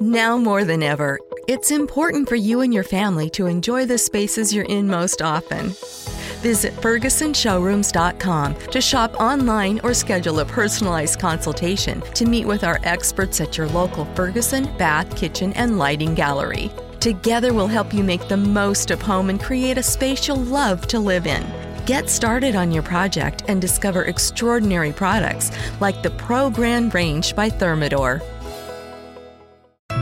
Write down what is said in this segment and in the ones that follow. Now more than ever, it's important for you and your family to enjoy the spaces you're in most often. Visit FergusonShowrooms.com to shop online or schedule a personalized consultation to meet with our experts at your local Ferguson, Bath, Kitchen, and Lighting Gallery. Together we'll help you make the most of home and create a space you'll love to live in. Get started on your project and discover extraordinary products like the Pro Grand range by Thermador.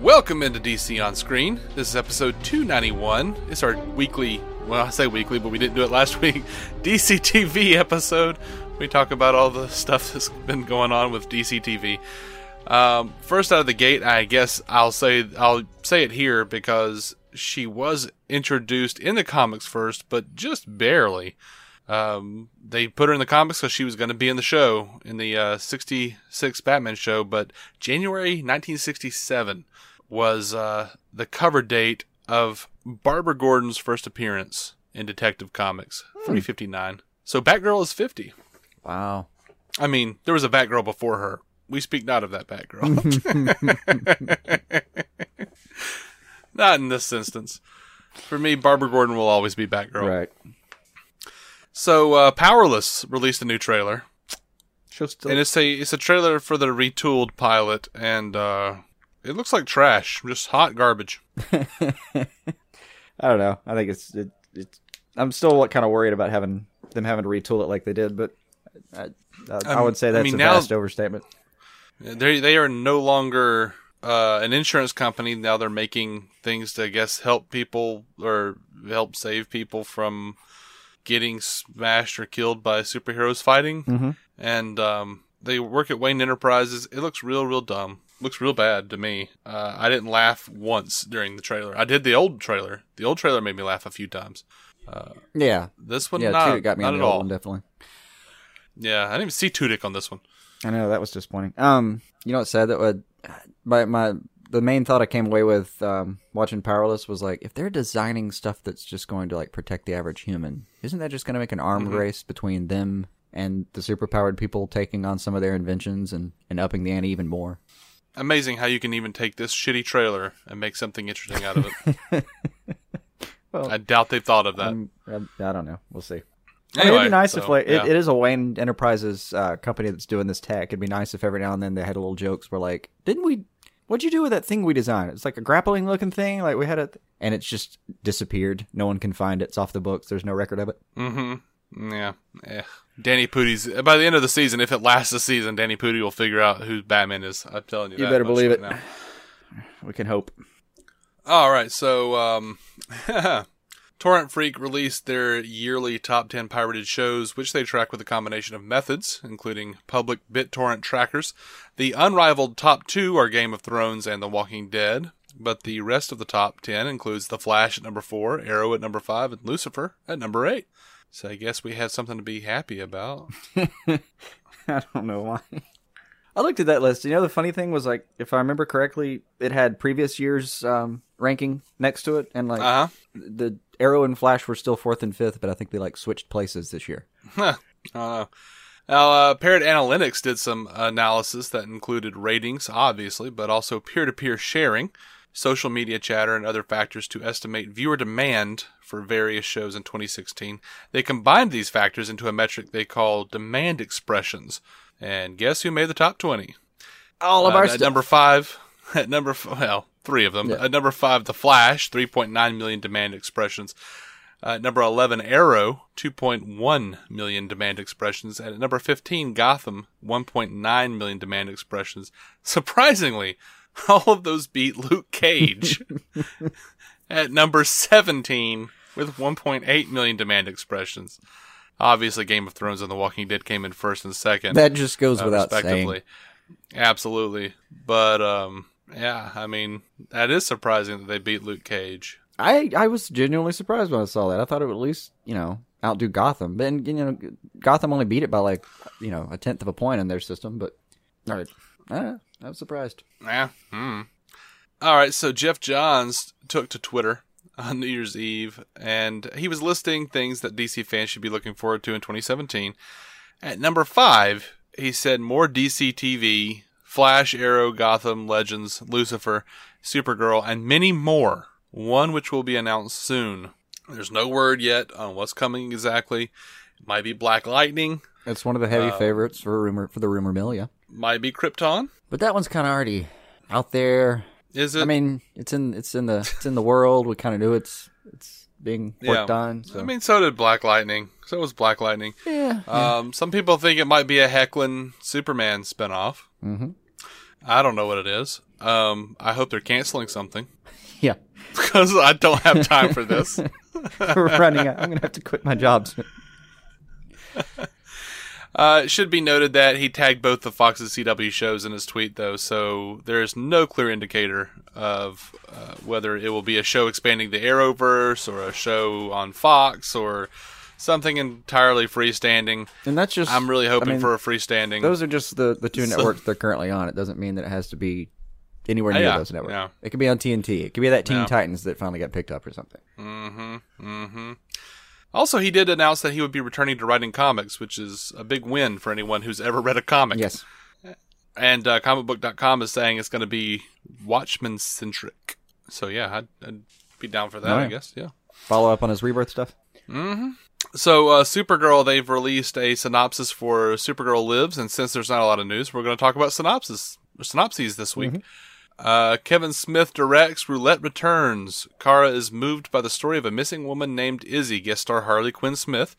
Welcome into DC On Screen. This is episode 291. It's our weekly, well, I say weekly, but we didn't do it last week, DC TV episode. We talk about all the stuff that's been going on with DC TV. First out of the gate, I guess I'll say it here because she was introduced in the comics first, but just barely. They put her in the comics because she was going to be in the show, in the 66 Batman show, but January 1967 was the cover date of Barbara Gordon's first appearance in Detective Comics, 359. So Batgirl is 50. Wow. I mean, there was a Batgirl before her. We speak not of that Batgirl. Not in this instance. For me, Barbara Gordon will always be Batgirl. Right. So, Powerless released a new trailer. And it's a trailer for the retooled pilot, and it looks like trash, just hot garbage. I don't know. I think it's I'm still kind of worried about them having to retool it like they did, but I would say that's a vast overstatement. They are no longer an insurance company. Now they're making things to, I guess, help people or help save people from getting smashed or killed by superheroes fighting. Mm-hmm. And they work at Wayne Enterprises. It looks real dumb. Looks real bad to me. I didn't laugh once during the trailer. I did the old trailer. The old trailer made me laugh a few times. Yeah. This one, Tudyk got me not on the old one, definitely. Yeah, I didn't even see Tudyk on this one. I know, that was disappointing. You know what's sad? The main thought I came away with watching Powerless was like, if they're designing stuff that's just going to like protect the average human, isn't that just going to make an arm race between them and the superpowered people taking on some of their inventions and upping the ante even more? Amazing how you can even take this shitty trailer and make something interesting out of it. Well, I doubt they've thought of that. I don't know. We'll see. Anyway, it'd be nice it is a Wayne Enterprises company that's doing this tech. It'd be nice if every now and then they had little jokes where like, what'd you do with that thing we designed? It's like a grappling looking thing. Like we had it, and it's just disappeared. No one can find it. It's off the books. There's no record of it. Mm-hmm. Yeah. Danny Pudi's by the end of the season, if it lasts the season, Danny Pudi will figure out who Batman is. I'm telling you. You better believe it. Now. We can hope. All right. So, Torrent Freak released their yearly top 10 pirated shows, which they track with a combination of methods, including public BitTorrent trackers. The unrivaled top 2 are Game of Thrones and The Walking Dead, but the rest of the top 10 includes The Flash at number 4, Arrow at number 5, and Lucifer at number 8. So I guess we have something to be happy about. I don't know why. I looked at that list. You know, the funny thing was, like, if I remember correctly, it had previous year's ranking next to it, and like the Arrow and Flash were still 4th and 5th, but I think they like switched places this year. Huh. Now, Parrot Analytics did some analysis that included ratings, obviously, but also peer-to-peer sharing, social media chatter, and other factors to estimate viewer demand for various shows in 2016. They combined these factors into a metric they call demand expressions. And guess who made the top 20? All of our stuff. At number 3 of them. Yeah. At number 5, The Flash, 3.9 million demand expressions. At number 11, Arrow, 2.1 million demand expressions. And at number 15, Gotham, 1.9 million demand expressions. Surprisingly, all of those beat Luke Cage at number 17 with 1.8 million demand expressions. Obviously, Game of Thrones and The Walking Dead came in first and second. That just goes without saying. Absolutely. But, yeah, I mean, that is surprising that they beat Luke Cage. I was genuinely surprised when I saw that. I thought it would at least, you know, outdo Gotham. But, and, you know, Gotham only beat it by, like, you know, 1/10 of a point in their system. But, all right, I was surprised. Yeah. Hmm. All right, so Jeff Johns took to Twitter on New Year's Eve, and he was listing things that DC fans should be looking forward to in 2017. At number 5, he said more DC TV, Flash, Arrow, Gotham, Legends, Lucifer, Supergirl, and many more, one which will be announced soon. There's no word yet on what's coming exactly. It might be Black Lightning. It's one of the heavy favorites for the rumor mill, yeah. Might be Krypton. But that one's kind of already out there. Is it? I mean, it's in the world. We kind of knew it's being worked on. So. I mean, so did Black Lightning. So was Black Lightning. Yeah. Some people think it might be a Hecklin Superman spinoff. Mm-hmm. I don't know what it is. I hope they're canceling something. Yeah. Because I don't have time for this. We're running out. I'm gonna have to quit my jobs. It should be noted that he tagged both the Fox and CW shows in his tweet, though, so there is no clear indicator of whether it will be a show expanding the Arrowverse or a show on Fox or something entirely freestanding. And that's just... I'm really hoping for a freestanding. Those are just the two networks they're currently on. It doesn't mean that it has to be anywhere near those networks. Yeah. It could be on TNT. It could be that Teen Titans that finally got picked up or something. Mm-hmm. Mm-hmm. Also, he did announce that he would be returning to writing comics, which is a big win for anyone who's ever read a comic. Yes. And comicbook.com is saying it's going to be Watchmen-centric. So, yeah, I'd be down for that, I guess. Yeah. Follow up on his Rebirth stuff? Mm-hmm. So, Supergirl, they've released a synopsis for Supergirl Lives, and since there's not a lot of news, we're going to talk about synopses this week. Mm-hmm. Kevin Smith directs, Roulette returns. Kara is moved by the story of a missing woman named Izzy, guest star Harley Quinn Smith,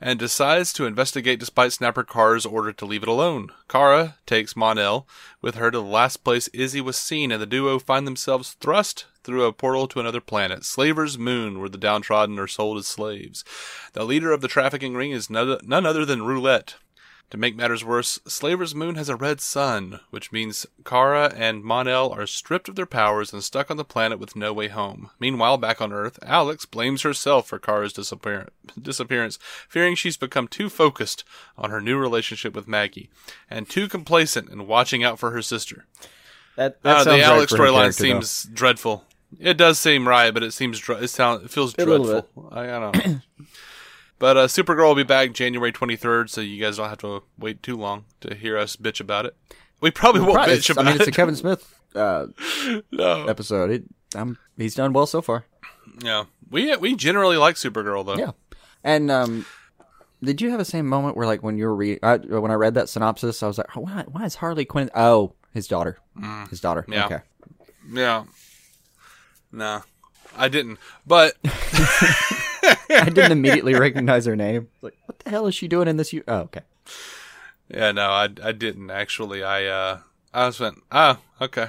and decides to investigate despite Snapper Kara's order to leave it alone. Kara takes Mon-El with her to the last place Izzy was seen, and the duo find themselves thrust through a portal to another planet, Slaver's Moon, where the downtrodden are sold as slaves. The leader of the trafficking ring is none other than Roulette. To make matters worse, Slaver's Moon has a red sun, which means Kara and Mon-El are stripped of their powers and stuck on the planet with no way home. Meanwhile, back on Earth, Alex blames herself for Kara's disappearance, fearing she's become too focused on her new relationship with Maggie, and too complacent in watching out for her sister. That sounds the Alex storyline seems dreadful. It does seem right, but it seems it feels dreadful. I don't know. But Supergirl will be back January 23rd, so you guys don't have to wait too long to hear us bitch about it. We probably won't bitch about it. I mean, it's a Kevin Smith episode. He's done well so far. Yeah. We generally like Supergirl, though. Yeah. And did you have the same moment where, like, when you were when I read that synopsis, I was like, why is Harley Quinn... Oh, his daughter. His daughter. Yeah. Okay. Yeah. Nah. I didn't. But... I didn't immediately recognize her name. Like, what the hell is she doing in this? Oh, okay. Yeah, no, I didn't actually. I just went, oh, okay.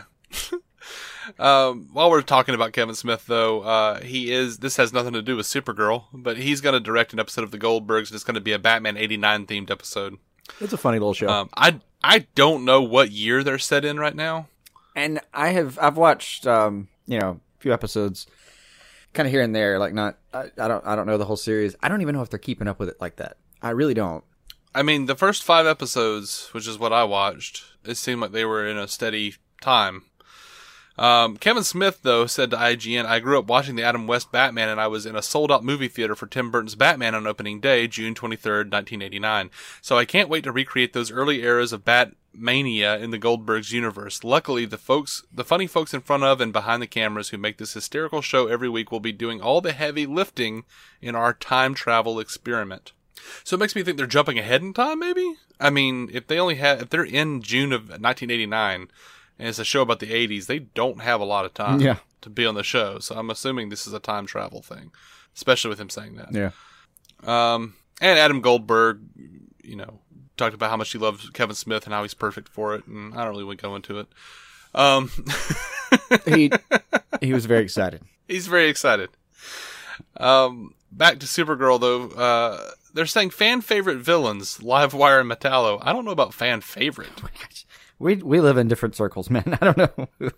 While we're talking about Kevin Smith, though, this has nothing to do with Supergirl, but he's going to direct an episode of The Goldbergs, and it's going to be a Batman 89 themed episode. It's a funny little show. I don't know what year they're set in right now, and I've watched a few episodes. Kind of here and there, like I don't know the whole series. I don't even know if they're keeping up with it like that. I really don't. I mean, the first 5 episodes, which is what I watched, it seemed like they were in a steady time. Kevin Smith, though, said to IGN, "I grew up watching the Adam West Batman, and I was in a sold-out movie theater for Tim Burton's Batman on opening day, June 23rd, 1989. So I can't wait to recreate those early eras of Batmania in the Goldbergs universe. Luckily, the funny folks in front of and behind the cameras who make this hysterical show every week will be doing all the heavy lifting in our time travel experiment." So it makes me think they're jumping ahead in time, maybe? I mean, if they're in June of 1989, and it's a show about the 80s, they don't have a lot of time to be on the show. So I'm assuming this is a time travel thing, especially with him saying that. Yeah. And Adam Goldberg, you know, talked about how much he loves Kevin Smith and how he's perfect for it, and I don't really want to go into it. He was very excited. He's very excited. Back to Supergirl, though. They're saying fan favorite villains, Livewire and Metallo. I don't know about fan favorite. Oh my gosh. We live in different circles, man. I don't know.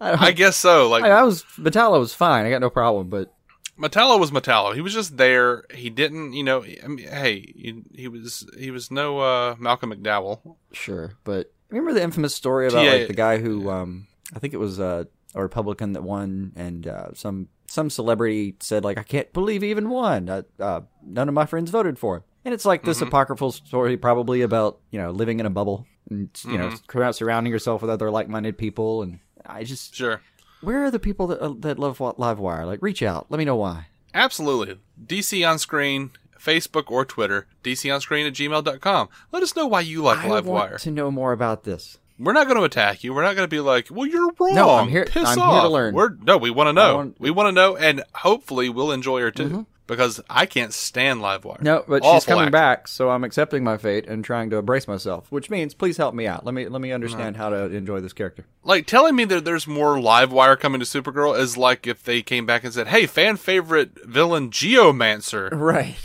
I guess so. Like Metallo was fine. I got no problem, but Metallo was Metallo. He was just there. He didn't, you know. I mean, hey, he was no Malcolm McDowell. Sure, but remember the infamous story about the guy who I think it was a Republican that won, and some celebrity said, like, I can't believe he even won. None of my friends voted for him. And it's like this apocryphal story probably about, you know, living in a bubble and, you know, surrounding yourself with other like-minded people. And I just... Sure. Where are the people that love Livewire? Like, reach out. Let me know why. Absolutely. DC On Screen, Facebook or Twitter, DCOnScreen@gmail.com. Let us know why you like Livewire. I want to know more about this. We're not going to attack you. We're not going to be like, well, you're wrong. No, I'm here, Piss I'm off. Here to learn. We want to know. We want to know, and hopefully we'll enjoy her too. Mm-hmm. Because I can't stand Livewire. No, but she's coming back, so I'm accepting my fate and trying to embrace myself, which means please help me out. Let me understand how to enjoy this character. Like, telling me that there's more Livewire coming to Supergirl is like if they came back and said, hey, fan favorite villain Geomancer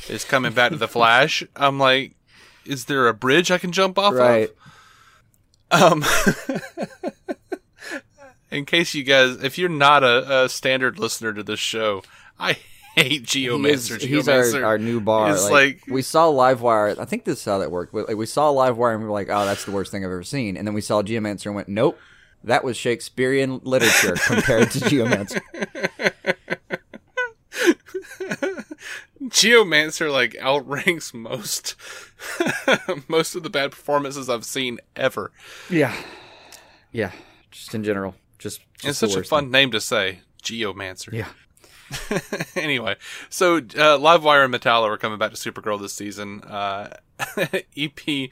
is coming back to The Flash. I'm like, is there a bridge I can jump off of? In case you guys, if you're not a standard listener to this show, I hate Geomancer. He's our new bar. It's like, we saw Livewire. I think this is how that worked. We saw Livewire and we were like, oh, that's the worst thing I've ever seen. And then we saw Geomancer and went, nope, that was Shakespearean literature compared to Geomancer. Geomancer, like, outranks most of the bad performances I've seen ever. Yeah. Yeah. Just in general. Just it's such a fun name to say. Geomancer. Yeah. Anyway, so Livewire and Metallo are coming back to Supergirl this season. EP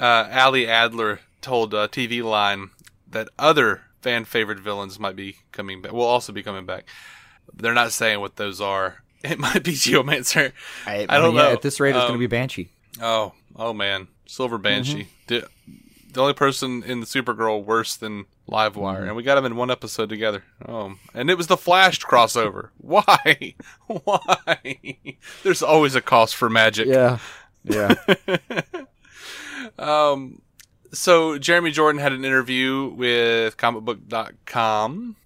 Ali Adler told TV Line that other fan favorite villains might be coming back. Will also be coming back. They're not saying what those are. It might be Geomancer. I don't know. At this rate, it's going to be Banshee. Oh man, Silver Banshee. Mm-hmm. The only person in the Supergirl worse than Livewire, and we got him in one episode together. And it was the Flash crossover. Why? Why? There's always a cost for magic. Yeah. So Jeremy Jordan had an interview with comicbook.com.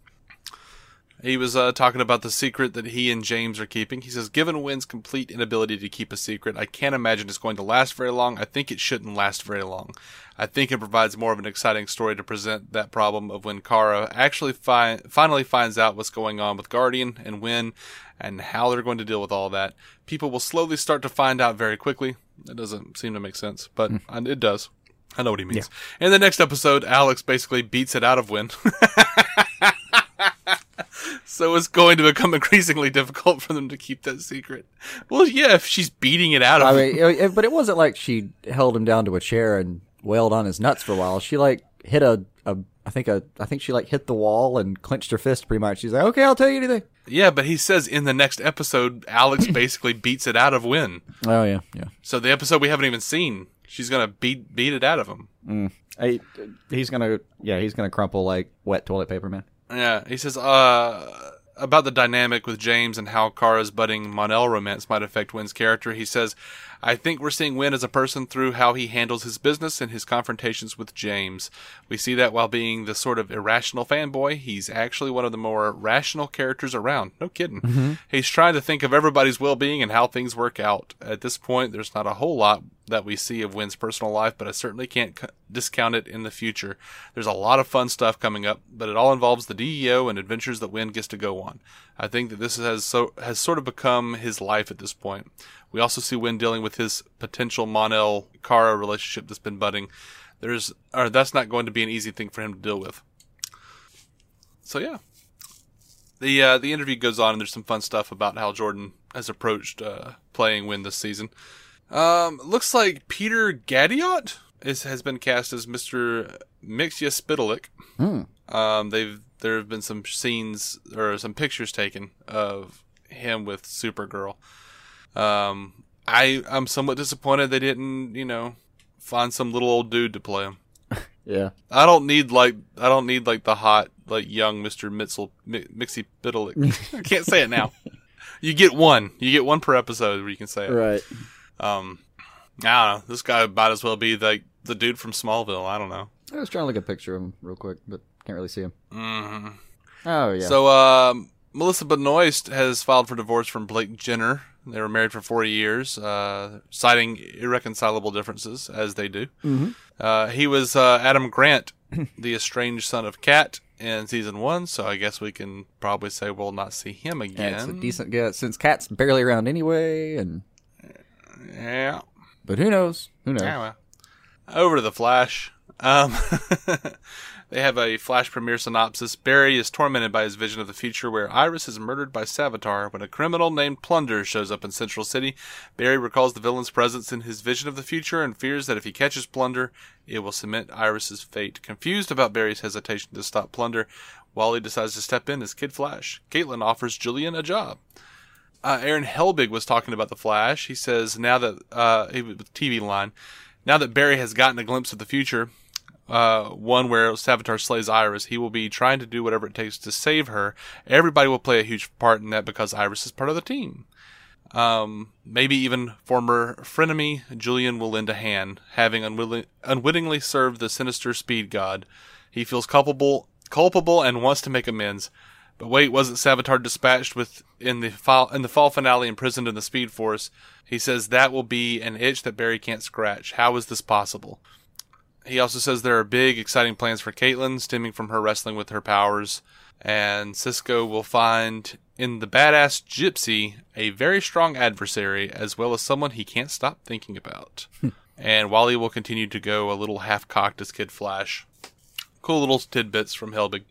He was talking about the secret that he and James are keeping. He says, given Wynn's complete inability to keep a secret, I can't imagine it's going to last very long. I think it shouldn't last very long. I think it provides more of an exciting story to present that problem of when Kara actually finally finds out what's going on with Guardian and Wynn and how they're going to deal with all that. People will slowly start to find out very quickly. That doesn't seem to make sense, but it does. I know what he means. Yeah. In the next episode, Alex basically beats it out of Wynn. So it's going to become increasingly difficult for them to keep that secret. Well, yeah, if she's beating it out of him. I mean, but it wasn't like she held him down to a chair and wailed on his nuts for a while. She like hit I think she like hit the wall and clenched her fist pretty much. She's like, okay, I'll tell you anything. Yeah, but he says in the next episode, Alex basically beats it out of Wynn. Oh yeah. So the episode we haven't even seen, she's gonna beat it out of him. He's gonna crumple like wet toilet paper, man. Yeah, he says about the dynamic with James and how Kara's budding Mon-El romance might affect Wynn's character. He says, I think we're seeing Wynn as a person through how he handles his business and his confrontations with James. We see that while being the sort of irrational fanboy, he's actually one of the more rational characters around. No kidding. Mm-hmm. He's trying to think of everybody's well-being and how things work out. At this point, there's not a whole lot that we see of Wynn's personal life, but I certainly can't discount it in the future. There's a lot of fun stuff coming up, but it all involves the DEO and adventures that Wynn gets to go on. I think that this has sort of become his life at this point. We also see Wynn dealing with his potential Mon-El Kara relationship that's been budding. That's not going to be an easy thing for him to deal with. So yeah, the interview goes on, and there's some fun stuff about how Jordan has approached playing Wynn this season. Looks like Peter Gadiot has been cast as Mr. Mixia Spitalik. There have been some scenes or some pictures taken of him with Supergirl. I'm somewhat disappointed they didn't, you know, find some little old dude to play him. Yeah. I don't need like the hot, like young Mr. Mixie Biddle. I can't say it now. You get one. You get one per episode where you can say it. Right. I don't know. This guy might as well be like the dude from Smallville. I don't know. I was trying to look at a picture of him real quick, but can't really see him. Mm-hmm. Oh, yeah. So, Melissa Benoist has filed for divorce from Blake Jenner. They were married for 40 years, citing irreconcilable differences, as they do. Mm-hmm. He was Adam Grant, the estranged son of Kat, in season 1, so I guess we can probably say we'll not see him again. That's a decent guess, since Kat's barely around anyway. And yeah. But who knows? Who knows? Anyway, over to The Flash. They have a Flash premiere synopsis. Barry is tormented by his vision of the future where Iris is murdered by Savitar. When a criminal named Plunder shows up in Central City, Barry recalls the villain's presence in his vision of the future and fears that if he catches Plunder, it will cement Iris' fate. Confused about Barry's hesitation to stop Plunder, Wally decides to step in as Kid Flash. Caitlin offers Julian a job. Aaron Helbig was talking about The Flash. He says now that TV Line, now that Barry has gotten a glimpse of the future, one where Savitar slays Iris, he will be trying to do whatever it takes to save her. Everybody will play a huge part in that because Iris is part of the team. Maybe even former frenemy Julian will lend a hand, having unwittingly served the sinister speed god. He feels culpable and wants to make amends. But wait, wasn't Savitar dispatched in the fall finale imprisoned in the Speed Force? He says that will be an itch that Barry can't scratch. How is this possible? He also says there are big, exciting plans for Caitlin, stemming from her wrestling with her powers. And Cisco will find in the badass Gypsy a very strong adversary, as well as someone he can't stop thinking about. And Wally will continue to go a little half-cocked as Kid Flash. Cool little tidbits from Helbig.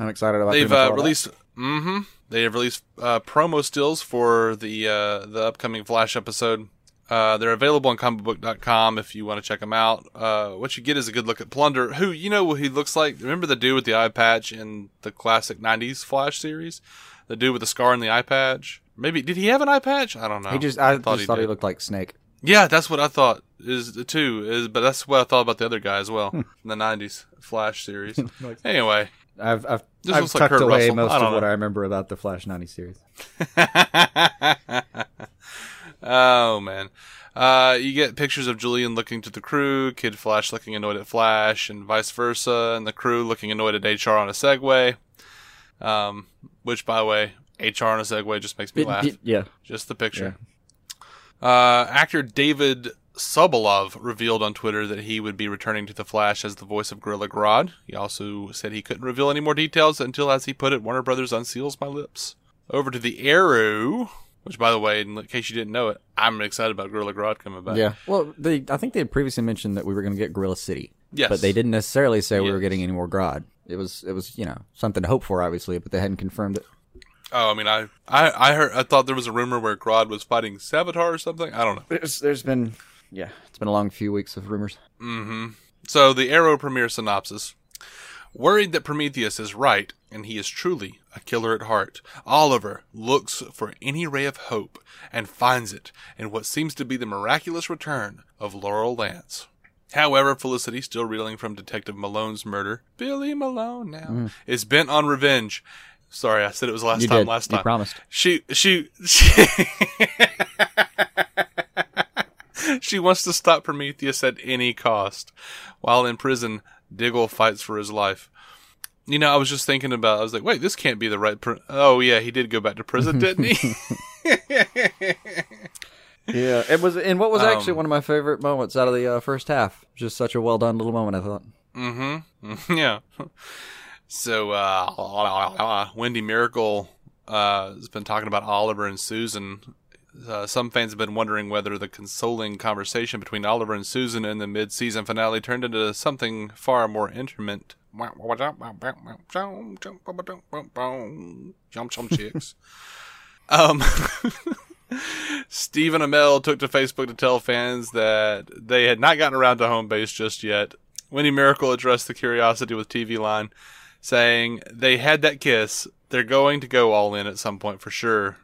I'm excited about. They've released. Mm-hmm. They have released promo stills for the upcoming Flash episode. They're available on comicbook.com if you want to check them out. What you get is a good look at Plunder, who, you know what he looks like? Remember the dude with the eye patch in the classic 90s Flash series? The dude with the scar and the eye patch? Maybe, did he have an eye patch? I don't know. I just thought he looked like Snake. Yeah, that's what I thought but that's what I thought about the other guy as well in the 90s Flash series. Anyway. I've tucked like away Russell. Most of what I remember about the Flash 90 series. Oh, man. You get pictures of Julian looking to the crew, Kid Flash looking annoyed at Flash, and vice versa, and the crew looking annoyed at HR on a Segway. Which, by the way, HR on a Segway just makes me laugh. Yeah. Just the picture. Yeah. Actor David Sobolov revealed on Twitter that he would be returning to The Flash as the voice of Gorilla Grodd. He also said he couldn't reveal any more details until, as he put it, Warner Brothers unseals my lips. Over to the Arrow, which, by the way, in case you didn't know it, I'm excited about Gorilla Grodd coming back. Yeah, well, I think they had previously mentioned that we were going to get Gorilla City. Yes. But they didn't necessarily say we were getting any more Grodd. It was something to hope for, obviously, but they hadn't confirmed it. Oh, I mean, I thought there was a rumor where Grodd was fighting Savitar or something. I don't know. It's been a long few weeks of rumors. Mm-hmm. So, the Arrow premiere synopsis. Worried that Prometheus is right, and he is truly a killer at heart, Oliver looks for any ray of hope and finds it in what seems to be the miraculous return of Laurel Lance. However, Felicity, still reeling from Detective Malone's murder, Billy Malone now, is bent on revenge. Sorry, I said it was last time. You promised. She she wants to stop Prometheus at any cost. While in prison, Diggle fights for his life. You know, I was just thinking about, I was like, wait, this can't be the right... oh, yeah, he did go back to prison, didn't he? Yeah, it was, and what was actually one of my favorite moments out of the first half. Just such a well-done little moment, I thought. Mm-hmm. Yeah. So, Wendy Miracle has been talking about Oliver and Susan. Some fans have been wondering whether the consoling conversation between Oliver and Susan in the mid-season finale turned into something far more intimate. Jump some chicks. Stephen Amell took to Facebook to tell fans that they had not gotten around to home base just yet. Winnie Miracle addressed the curiosity with TV Line, saying, they had that kiss. They're going to go all in at some point for sure.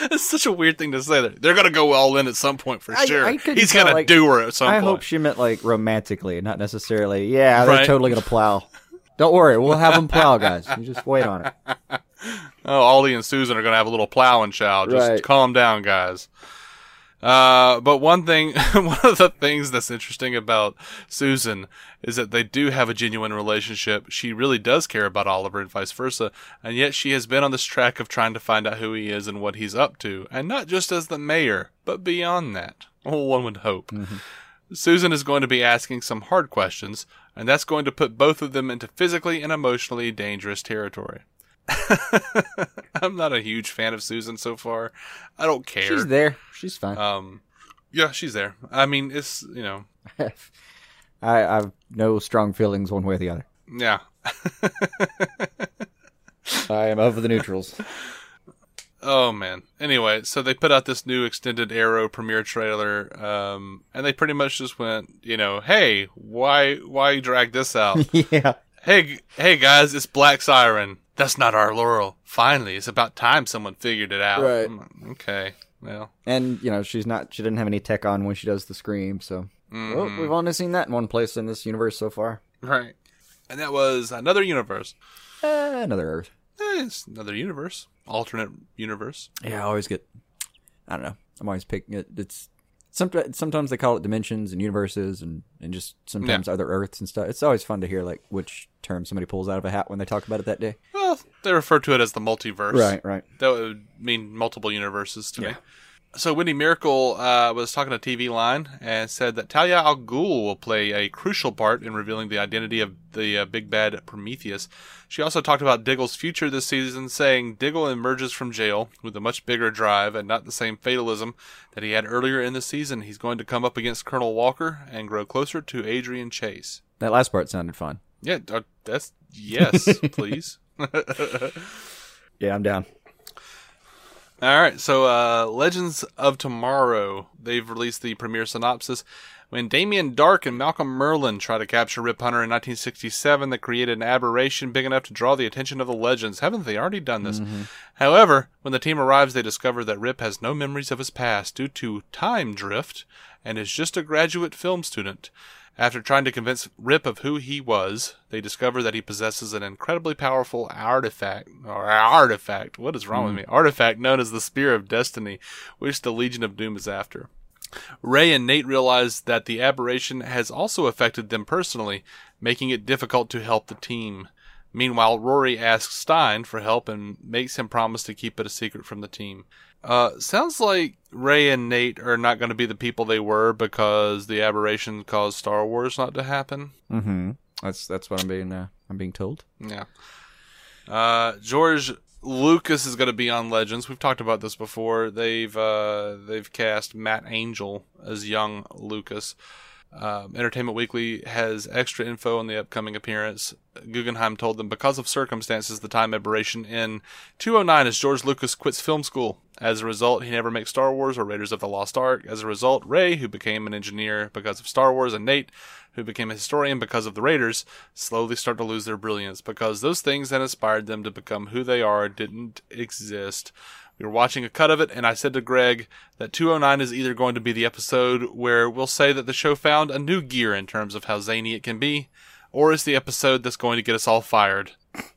It's such a weird thing to say. They're going to go all in at some point for sure. He's going to do her at some point. I hope she meant like romantically, not necessarily. Yeah, they're totally going to plow. Don't worry. We'll have them plow, guys. You just wait on it. oh, Ollie and Susan are going to have a little plowing chow. Just calm down, guys. But one thing, one of the things that's interesting about Susan is that they do have a genuine relationship. She really does care about Oliver and vice versa. And yet she has been on this track of trying to find out who he is and what he's up to. And not just as the mayor, but beyond that. Oh, one would hope. Mm-hmm. Susan is going to be asking some hard questions, and that's going to put both of them into physically and emotionally dangerous territory. I'm not a huge fan of Susan so far. I don't care. She's there. She's fine. Yeah, she's there. I mean, it's, you know. I have no strong feelings one way or the other. Yeah. I am of the neutrals. Oh, man. Anyway, so they put out this new extended Arrow premiere trailer, and they pretty much just went, you know, hey, why drag this out? Yeah. Hey, guys, it's Black Siren. That's not our laurel. Finally, it's about time someone figured it out. Right. Okay. Well. And, you know, she didn't have any tech on when she does the scream, so. Mm. Well, we've only seen that in one place in this universe so far. Right. And that was another universe. Another Earth. It's another universe. Alternate universe. Yeah, I always get, I don't know. I'm always picking it. It's sometimes they call it dimensions and universes and just sometimes other Earths and stuff. It's always fun to hear like which term somebody pulls out of a hat when they talk about it that day. Well, they refer to it as the multiverse. Right. That would mean multiple universes to me. So Wendy Miracle was talking to TV Line and said that Talia al Ghul will play a crucial part in revealing the identity of the big bad Prometheus. She also talked about Diggle's future this season, saying Diggle emerges from jail with a much bigger drive and not the same fatalism that he had earlier in the season. He's going to come up against Colonel Walker and grow closer to Adrian Chase. That last part sounded fun. Yeah, that's yes, please. Yeah, I'm down. All right, so Legends of Tomorrow, they've released the premiere synopsis. When Damien Dark and Malcolm Merlin try to capture Rip Hunter in 1967, they created an aberration big enough to draw the attention of the Legends. Haven't they already done this? Mm-hmm. However, when the team arrives, they discover that Rip has no memories of his past due to time drift and is just a graduate film student. After trying to convince Rip of who he was, they discover that he possesses an incredibly powerful artifact. What is wrong with me? Artifact known as the Spear of Destiny, which the Legion of Doom is after. Ray and Nate realize that the aberration has also affected them personally, making it difficult to help the team. Meanwhile, Rory asks Stein for help and makes him promise to keep it a secret from the team. Sounds like Ray and Nate are not going to be the people they were because the aberration caused Star Wars not to happen. Mm-hmm. That's what I'm being told. Yeah. George Lucas is going to be on Legends. We've talked about this before. They've cast Matt Angel as young Lucas. Entertainment Weekly has extra info on the upcoming appearance. Guggenheim told them, because of circumstances, the time aberration in 209 as George Lucas quits film school. As a result, he never makes Star Wars or Raiders of the Lost Ark. As a result, Ray, who became an engineer because of Star Wars, and Nate, who became a historian because of the Raiders, slowly start to lose their brilliance because those things that inspired them to become who they are didn't exist. We were watching a cut of it, and I said to Greg that 209 is either going to be the episode where we'll say that the show found a new gear in terms of how zany it can be, or it's the episode that's going to get us all fired.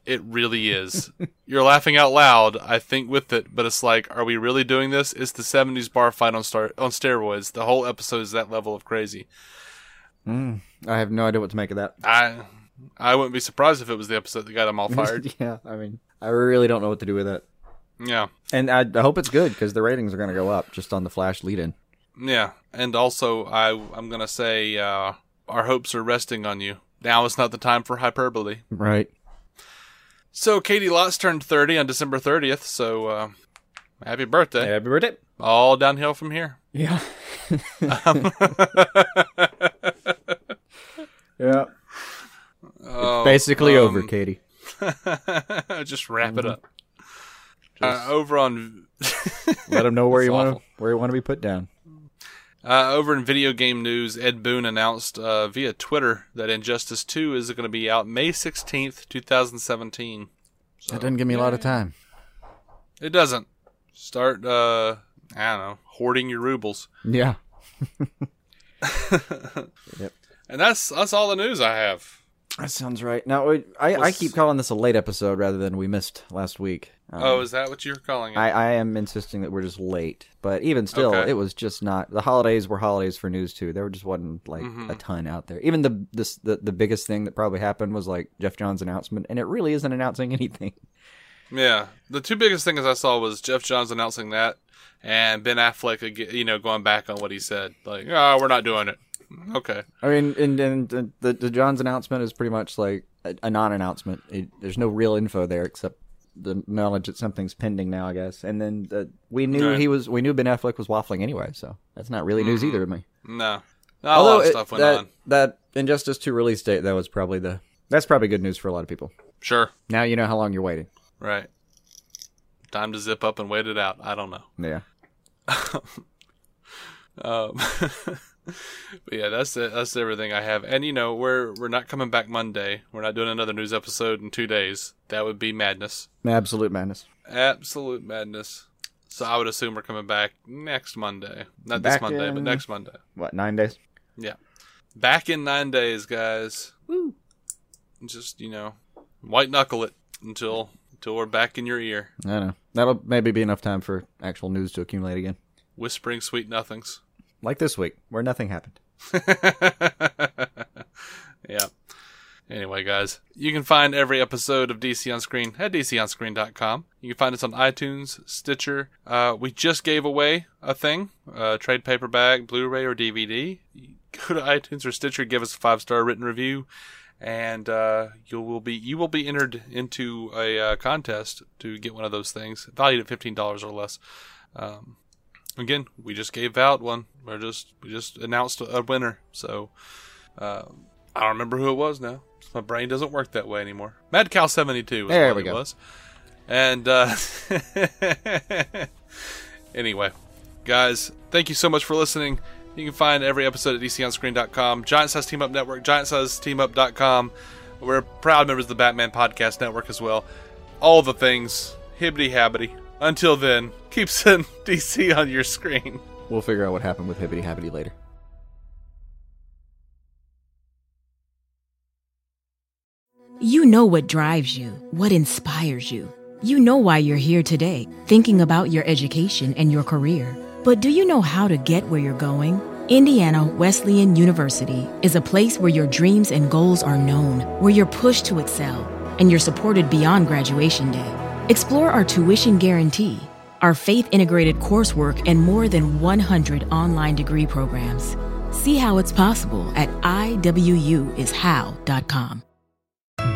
It really is. You're laughing out loud, I think, with it, but it's like, are we really doing this? It's the 70s bar fight on steroids. The whole episode is that level of crazy. I have no idea what to make of that. I wouldn't be surprised if it was the episode that got them all fired. Yeah, I mean, I really don't know what to do with it. Yeah. And I hope it's good, because the ratings are going to go up just on the Flash lead-in. Yeah. And also, I'm going to say, our hopes are resting on you. Now is not the time for hyperbole. Right. So, Katie Lotz turned 30 on December 30th, so happy birthday. Happy birthday. All downhill from here. Yeah. Yeah. It's basically over, Katie. Just wrap it up. Over on, let them know where you want to be put down. Over in video game news, Ed Boon announced via Twitter that Injustice 2 is going to be out May 16th, 2017. So, that doesn't give me a lot of time. It doesn't. Start, I don't know, hoarding your rubles. Yeah. Yep. And that's all the news I have. That sounds right. Now I keep calling this a late episode rather than we missed last week. Oh, is that what you're calling it? I am insisting that we're just late. But even still, okay. It was just not... The holidays were holidays for news, too. There just wasn't, like, a ton out there. Even the biggest thing that probably happened was, like, Jeff Johns' announcement, and it really isn't announcing anything. Yeah. The two biggest things I saw was Jeff Johns announcing that, and Ben Affleck, you know, going back on what he said. Like, oh, we're not doing it. Okay. I mean, and the Johns announcement is pretty much, like, a non-announcement. There's no real info there except... the knowledge that something's pending now, I guess. And then we knew Ben Affleck was waffling anyway, so that's not really news either to me. No. Not a lot of stuff went on. That Injustice 2 release date, that was probably that's probably good news for a lot of people. Sure. Now you know how long you're waiting. Right. Time to zip up and wait it out. I don't know. Yeah. But yeah, that's it. That's everything I have. And you know, we're not coming back Monday. We're not doing another news episode in 2 days. That would be madness. Absolute madness. Absolute madness. So I would assume we're coming back next Monday. Not back this Monday, but next Monday. What, 9 days? Yeah. Back in 9 days, guys. Woo. Just, you know, white knuckle it until we're back in your ear. I know. That'll maybe be enough time for actual news to accumulate again. Whispering sweet nothings. Like this week, where nothing happened. Yeah. Anyway, guys, you can find every episode of DC On Screen at DCOnScreen.com. You can find us on iTunes, Stitcher. We just gave away a thing, trade paperback, Blu-ray, or DVD. You go to iTunes or Stitcher, give us a 5-star written review, and you will be entered into a contest to get one of those things, valued at $15 or less. Again, we just gave out one. We just announced a winner. So, I don't remember who it was now. My brain doesn't work that way anymore. Mad Cow 72 is what it was. And, anyway, guys, thank you so much for listening. You can find every episode at DCOnScreen.com, Giant Size Team Up Network, GiantSizeTeamUp.com. We're proud members of the Batman Podcast Network as well. All the things. Hibbity-habbity. Until then, keep sending DC on your screen. We'll figure out what happened with Hibbity Habbity later. You know what drives you, what inspires you. You know why you're here today, thinking about your education and your career. But do you know how to get where you're going? Indiana Wesleyan University is a place where your dreams and goals are known, where you're pushed to excel, and you're supported beyond graduation day. Explore our tuition guarantee, our faith-integrated coursework, and more than 100 online degree programs. See how it's possible at iwuishow.com.